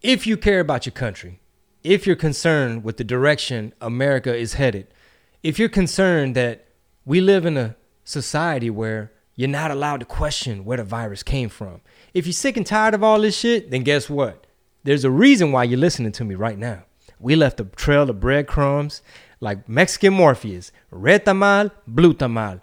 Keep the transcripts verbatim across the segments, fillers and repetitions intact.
If you care about your country, if you're concerned with the direction America is headed, if you're concerned that we live in a society where you're not allowed to question where the virus came from, if you're sick and tired of all this shit, then guess what? There's a reason why you're listening to me right now. We left a trail of breadcrumbs like Mexican Morpheus. Red Tamal, Blue Tamal.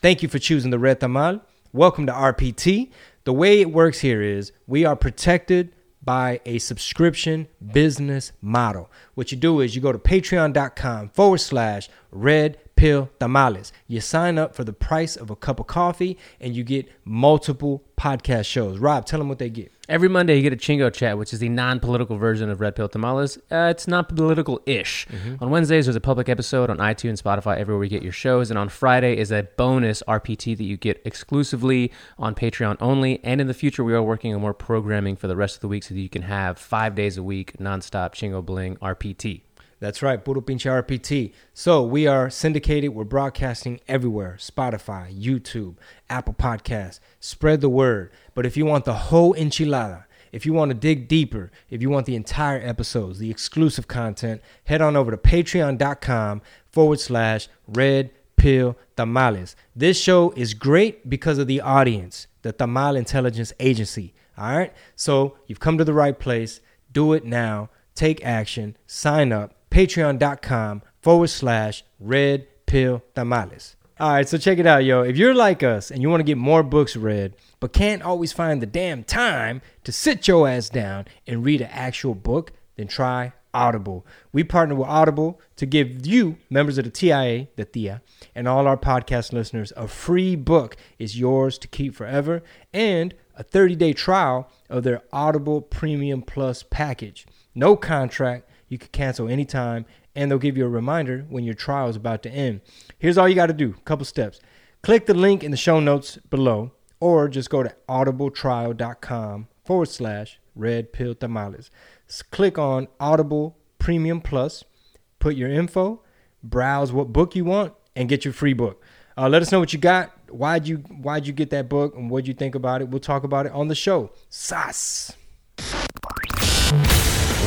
Thank you for choosing the Red Tamal. Welcome to R P T. The way it works here is we are protected by a subscription business model. What you do is you go to patreon.com forward slash red pill tamales. You sign up for the price of a cup of coffee and you get multiple podcast shows. Rob, tell them what they get. Every Monday you get a Chingo Chat, which is the non-political version of Red Pill Tamales. Uh, it's not political-ish. Mm-hmm. On Wednesdays there's a public episode on iTunes, Spotify, everywhere you get your shows. And on Friday is a bonus R P T that you get exclusively on Patreon only. And in the future we are working on more programming for the rest of the week so that you can have five days a week, nonstop Chingo Bling R P T. That's right, Puro Pinche R P T. So we are syndicated. We're broadcasting everywhere. Spotify, YouTube, Apple Podcasts. Spread the word. But if you want the whole enchilada, if you want to dig deeper, if you want the entire episodes, the exclusive content, head on over to patreon.com forward slash red pill tamales. This show is great because of the audience, the Tamal Intelligence Agency. All right? So you've come to the right place. Do it now. Take action. Sign up. Patreon.com forward slash red pill tamales. All right, so check it out, yo. If you're like us and you want to get more books read, but can't always find the damn time to sit your ass down and read an actual book, then try Audible. We partner with Audible to give you, members of the T I A, the T I A, and all our podcast listeners, a free book is yours to keep forever and a thirty-day trial of their Audible Premium Plus package. No contract. You can cancel anytime, and they'll give you a reminder when your trial is about to end. Here's all you got to do. A couple steps. Click the link in the show notes below, or just go to audible trial dot com forward slash red pill tamales. Click on Audible Premium Plus, put your info, browse what book you want, and get your free book. Uh, let us know what you got. Why'd you, why'd you get that book, and what'd you think about it? We'll talk about it on the show. Sauce.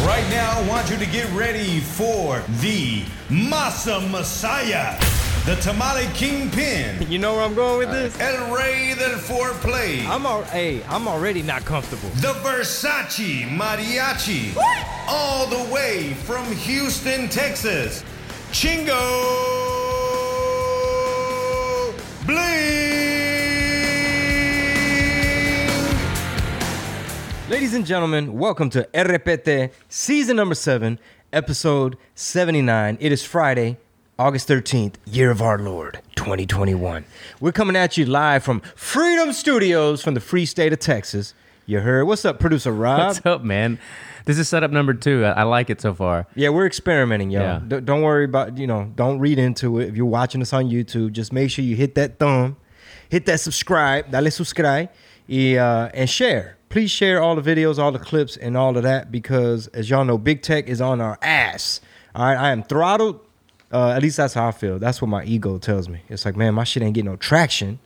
Right now, I want you to get ready for the Masa Messiah, the Tamale Kingpin. You know where I'm going with all this? Right. El Rey del Foreplay. I'm all, hey, I'm already not comfortable. The Versace Mariachi. What? All the way from Houston, Texas, Chingo Bling. Ladies and gentlemen, welcome to R P T, season number seven, episode seventy-nine. It is Friday, August thirteenth, year of our Lord, twenty twenty-one. We're coming at you live from Freedom Studios from the free state of Texas. You heard? What's up, producer Rob? What's up, man? This is setup number two. I, I like it so far. Yeah, we're experimenting, yo. Yeah. D- don't worry about, you know, don't read into it. If you're watching us on YouTube, just make sure you hit that thumb, hit that subscribe, dale subscribe, y, uh, and share. Please share all the videos, all the clips, and all of that because, as y'all know, big tech is on our ass. All right, I am throttled. Uh, at least that's how I feel. That's what my ego tells me. It's like, man, my shit ain't getting no traction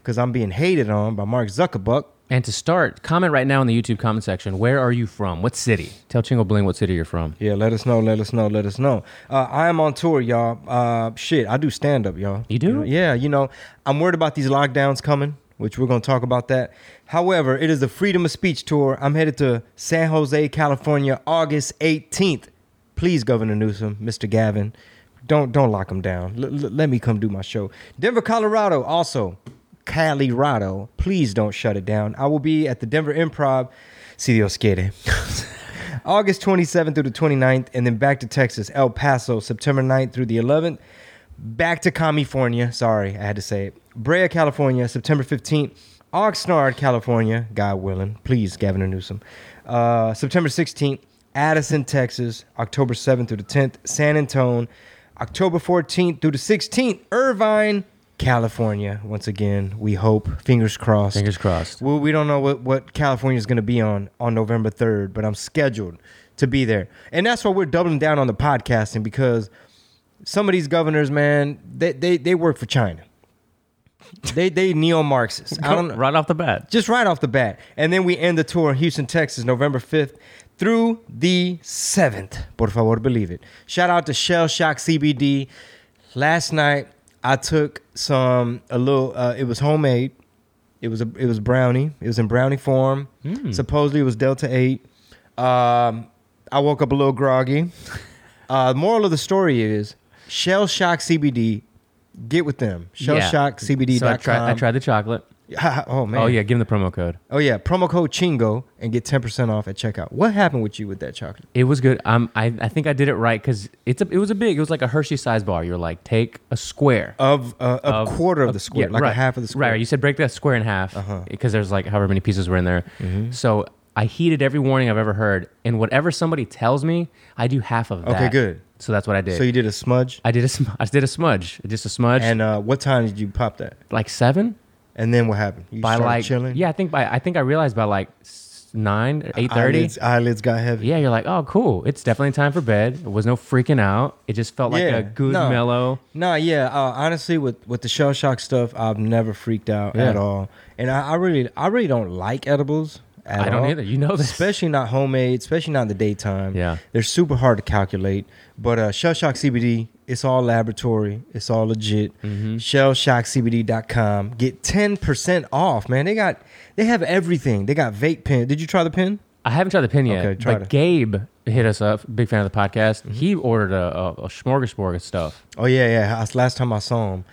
because I'm being hated on by Mark Zuckerberg. And to start, comment right now in the YouTube comment section. Where are you from? What city? Tell Chingo Bling what city you're from. Yeah, let us know, let us know, let us know. Uh, I am on tour, y'all. Uh, shit, I do stand-up, y'all. You do? Yeah, you know, I'm worried about these lockdowns coming, which we're going to talk about that. However, it is the Freedom of Speech Tour. I'm headed to San Jose, California, August eighteenth. Please, Governor Newsom, Mister Gavin, don't don't lock him down. L- l- let me come do my show. Denver, Colorado, also Colorado. Please don't shut it down. I will be at the Denver Improv, si Dios quiere, August twenty-seventh through the twenty-ninth, and then back to Texas, El Paso, September ninth through the eleventh. Back to California. Sorry, I had to say it. Brea, California, September fifteenth. Oxnard, California, God willing. Please, Governor Newsom. Uh, September sixteenth. Addison, Texas, October seventh through the tenth. San Antonio, October fourteenth through the sixteenth. Irvine, California. Once again, we hope. Fingers crossed. Fingers crossed. We, we don't know what, what California is going to be on on November third, but I'm scheduled to be there. And that's why we're doubling down on the podcasting, because some of these governors, man, they they, they work for China. They they neo-Marxists. I don't know. Right off the bat. Just right off the bat. And then we end the tour in Houston, Texas, November fifth through the seventh. Por favor, believe it. Shout out to Shell Shock C B D. Last night, I took some, a little, uh, it was homemade. It was a, it was brownie. It was in brownie form. Mm. Supposedly it was Delta eight. Um, I woke up a little groggy. Uh, the moral of the story is Shell Shock C B D. Get with them. Shell Shock C B D dot com. So I, tried, I tried the chocolate. Oh, man. Oh, yeah. Give them the promo code. Oh, yeah. Promo code Chingo and get ten percent off at checkout. What happened with you with that chocolate? It was good. Um, I, I think I did it right because it's a, it was a big, it was like a Hershey size bar. You're like, take a square. Of uh, a of, quarter of, of the square, yeah, like right. a half of the square. Right. You said break that square in half because uh-huh. there's like however many pieces were in there. Mm-hmm. So I heeded every warning I've ever heard. And whatever somebody tells me, I do half of that. Okay, good. So that's what I did. So you did a smudge? I did a smudge. I did a smudge. Just a smudge. And uh, what time did you pop that? Like seven. And then what happened? You by started like, chilling? Yeah, I think by I think I realized by like nine or eight thirty. Eyelids, eyelids got heavy. Yeah, you're like, oh, cool. It's definitely time for bed. There was no freaking out. It just felt like yeah, a good no, mellow. No, yeah. Uh, honestly, with, with the Shell Shock stuff, I've never freaked out yeah. at all. And I, I really, I really don't like edibles. At I don't all. Either. You know this. Especially not homemade, especially not in the daytime. Yeah. They're super hard to calculate. But uh, Shell Shock C B D, it's all laboratory. It's all legit. Mm-hmm. Shell Shock C B D dot com. Get ten percent off, man. They got, they have everything. They got vape pen. Did you try the pen? I haven't tried the pen yet. Okay, try but to. Gabe hit us up. Big fan of the podcast. Mm-hmm. He ordered a, a, a smorgasbord of stuff. Oh, yeah, yeah. I, last time I saw him,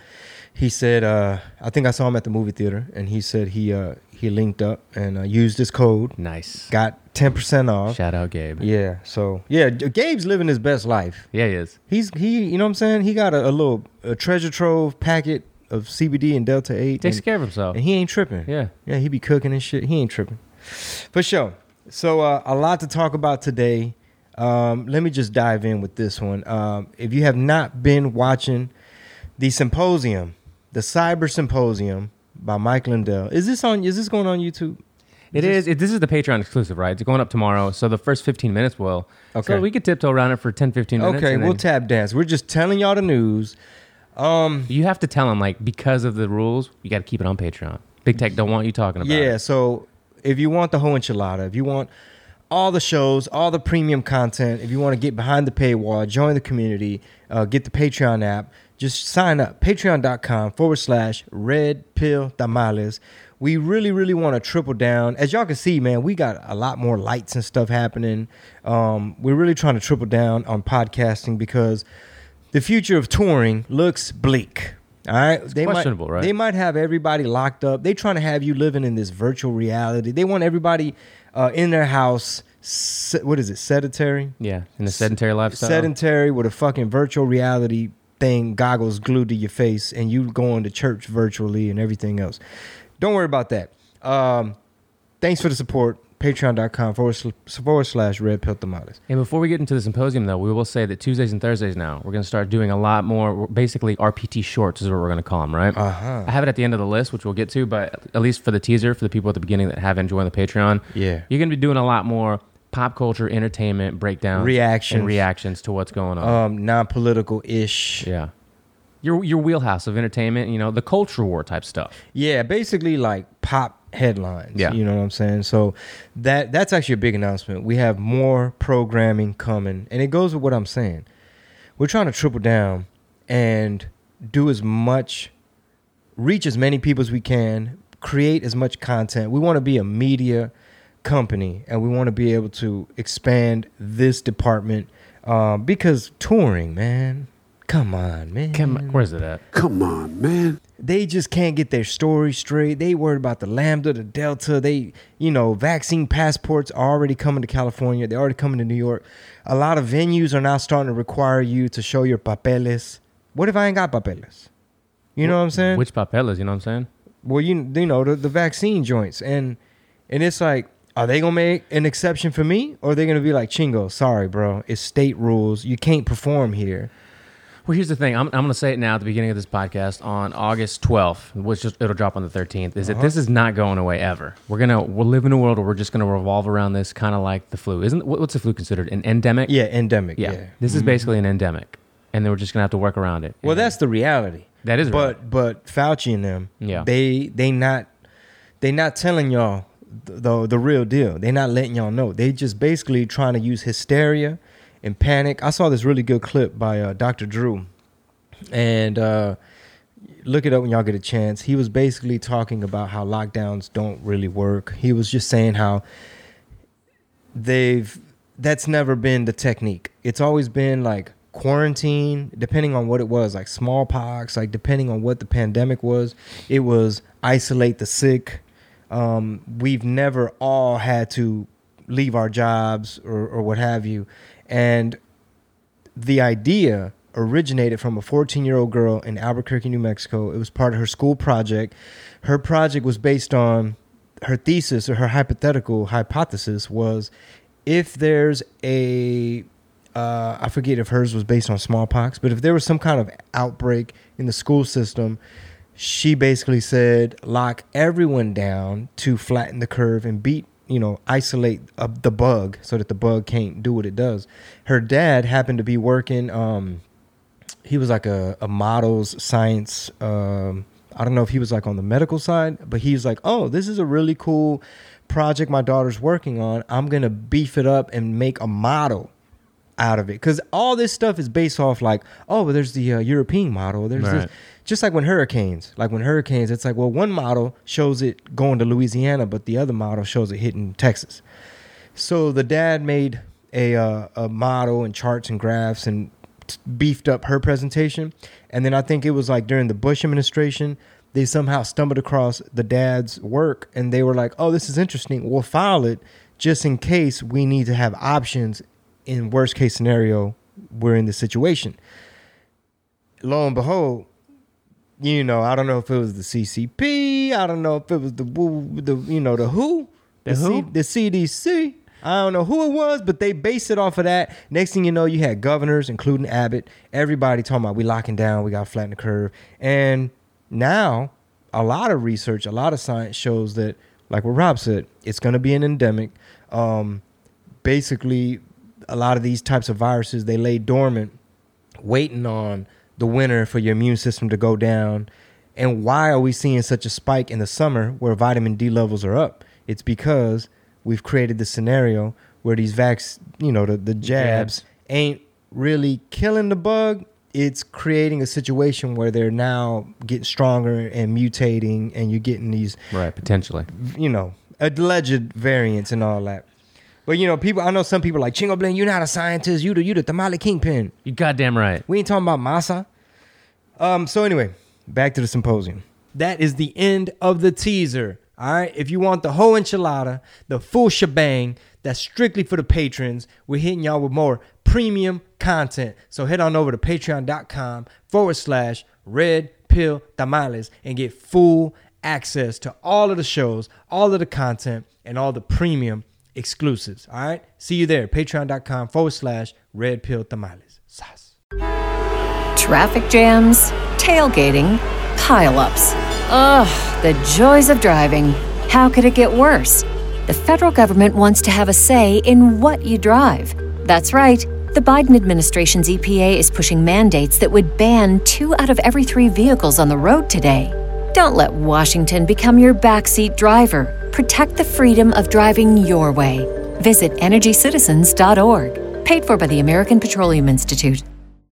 he said, uh, I think I saw him at the movie theater, and he said he... Uh, He linked up and uh, used this code. Nice. Got ten percent off. Shout out Gabe. Yeah. So, yeah, Gabe's living his best life. Yeah, he is. He's, he, you know what I'm saying? He got a, a little a treasure trove packet of C B D and Delta eight. Takes and, care of himself. And he ain't tripping. Yeah. Yeah, he be cooking and shit. He ain't tripping. For sure. So, uh, a lot to talk about today. Um, let me just dive in with this one. Um, if you have not been watching the symposium, the Cyber Symposium, by Mike Lindell. Is this on? Is this going on YouTube? It is. It, this is the Patreon exclusive, right? It's going up tomorrow, so the first fifteen minutes will. Okay. So we could tiptoe around it for ten, fifteen minutes. Okay, we'll then, tap dance. We're just telling y'all the news. Um, you have to tell them, like, because of the rules, you got to keep it on Patreon. Big Tech don't want you talking about yeah, it. Yeah, so if you want the whole enchilada, if you want all the shows, all the premium content, if you want to get behind the paywall, join the community, uh, get the Patreon app, just sign up, patreon.com forward slash red pill tamales. We really, really want to triple down. As y'all can see, man, we got a lot more lights and stuff happening. Um, we're really trying to triple down on podcasting because the future of touring looks bleak. All right. It's they questionable, might, right? They might have everybody locked up. They're trying to have you living in this virtual reality. They want everybody uh, in their house. Se- what is it? Sedentary? Yeah. In the sedentary lifestyle. Sedentary with a fucking virtual reality thing, goggles glued to your face, and you going to church virtually and everything else. Don't worry about that. Um, thanks for the support. Patreon.com forward, sl- forward slash Red Pill Tamales. And before we get into the symposium, though, we will say that Tuesdays and Thursdays now, we're going to start doing a lot more, basically R P T shorts is what we're going to call them, right? Uh-huh. I have it at the end of the list, which we'll get to, but at least for the teaser, for the people at the beginning that haven't joined the Patreon, yeah, you're going to be doing a lot more pop culture, entertainment, breakdowns, reactions, and reactions to what's going on. Um, non-political-ish. Yeah. Your your wheelhouse of entertainment, you know, the culture war type stuff. Yeah, basically like pop headlines. Yeah. You know what I'm saying? So that that's actually a big announcement. We have more programming coming, and it goes with what I'm saying. We're trying to triple down and do as much, reach as many people as we can, create as much content. We want to be a media company, and we want to be able to expand this department uh, because touring, man, come on, man. Come on. Where's it at? Come on, man. They just can't get their story straight. They worried about the Lambda, the Delta. They, you know, vaccine passports are already coming to California. They're already coming to New York. A lot of venues are now starting to require you to show your papeles. What if I ain't got papeles? You know what I'm saying? Which papeles? You know what I'm saying? Well, you, you know, the, the vaccine joints. And, and it's like, are they going to make an exception for me? Or are they going to be like, Chingo, sorry, bro. It's state rules. You can't perform here. Well, here's the thing. I'm, I'm going to say it now at the beginning of this podcast on August twelfth, which just, it'll drop on the thirteenth, is uh-huh. that this is not going away ever. We're going to we'll live in a world where we're just going to revolve around this kind of like the flu. Isn't what, What's the flu considered? An endemic? Yeah, endemic. Yeah. yeah. This mm-hmm. is basically an endemic, and then we're just going to have to work around it. Well, that's the reality. That is but, right. But Fauci and them, yeah. they they not they not telling y'all the, the, the real deal. They're not letting y'all know. They just basically trying to use hysteria and panic. I saw this really good clip by uh, Doctor Drew. And uh, look it up when y'all get a chance. He was basically talking about how lockdowns don't really work. He was just saying how they've that's never been the technique. It's always been like quarantine, depending on what it was, like smallpox, like depending on what the pandemic was, it was isolate the sick. Um, we've never all had to leave our jobs or, or what have you. And the idea originated from a fourteen-year-old girl in Albuquerque, New Mexico. It was part of her school project. Her project was based on her thesis or her hypothetical hypothesis was if there's a Uh, I forget if hers was based on smallpox, but if there was some kind of outbreak in the school system, she basically said, lock everyone down to flatten the curve and beat, you know, isolate uh, the bug so that the bug can't do what it does. Her dad happened to be working. Um, he was like a, a models science. Um, I don't know if he was like on the medical side, but he was like, oh, this is a really cool project my daughter's working on. I'm going to beef it up and make a model out of it, because all this stuff is based off like, oh, well, there's the uh, European model, there's right. this, just like when hurricanes like when hurricanes it's like, well, one model shows it going to Louisiana, but the other model shows it hitting Texas. So the dad made a uh, a model and charts and graphs and t- beefed up her presentation. And then I think it was like during the Bush administration, they somehow stumbled across the dad's work and they were like, oh, this is interesting, we'll file it just in case we need to have options. In worst case scenario, we're in this situation. Lo and behold, you know, I don't know if it was the C C P. I don't know if it was the, the you know, the who, the, the, who? C, the C D C. I don't know who it was, but they based it off of that. Next thing you know, you had governors, including Abbott, everybody talking about we locking down, we got to flatten the curve. And now a lot of research, a lot of science shows that, like what Rob said, it's going to be an endemic. Um, basically, a lot of these types of viruses, they lay dormant, waiting on the winter for your immune system to go down. And why are we seeing such a spike in the summer where vitamin D levels are up? It's because we've created the scenario where these vax, you know, the, the jabs, jabs ain't really killing the bug. It's creating a situation where they're now getting stronger and mutating, and you're getting these, right, potentially, you know, alleged variants and all that. But, you know, people. I know some people like, Chingo Bling, you're not a scientist. You the, you the tamale kingpin. You goddamn right. We ain't talking about masa. Um. So anyway, back to the symposium. That is the end of the teaser. All right? If you want the whole enchilada, the full shebang, that's strictly for the patrons. We're hitting y'all with more premium content. So head on over to patreon.com forward slash red pill tamales and get full access to all of the shows, all of the content, and all the premium exclusives. All right. See you there. Patreon.com forward slash red pill tamales. Sass. Traffic jams, tailgating, pileups. Ugh, the joys of driving. How could it get worse? The federal government wants to have a say in what you drive. That's right. The Biden administration's E P A is pushing mandates that would ban two out of every three vehicles on the road today. Don't let Washington become your backseat driver. Protect the freedom of driving your way. Visit energy citizens dot org. Paid for by the American Petroleum Institute.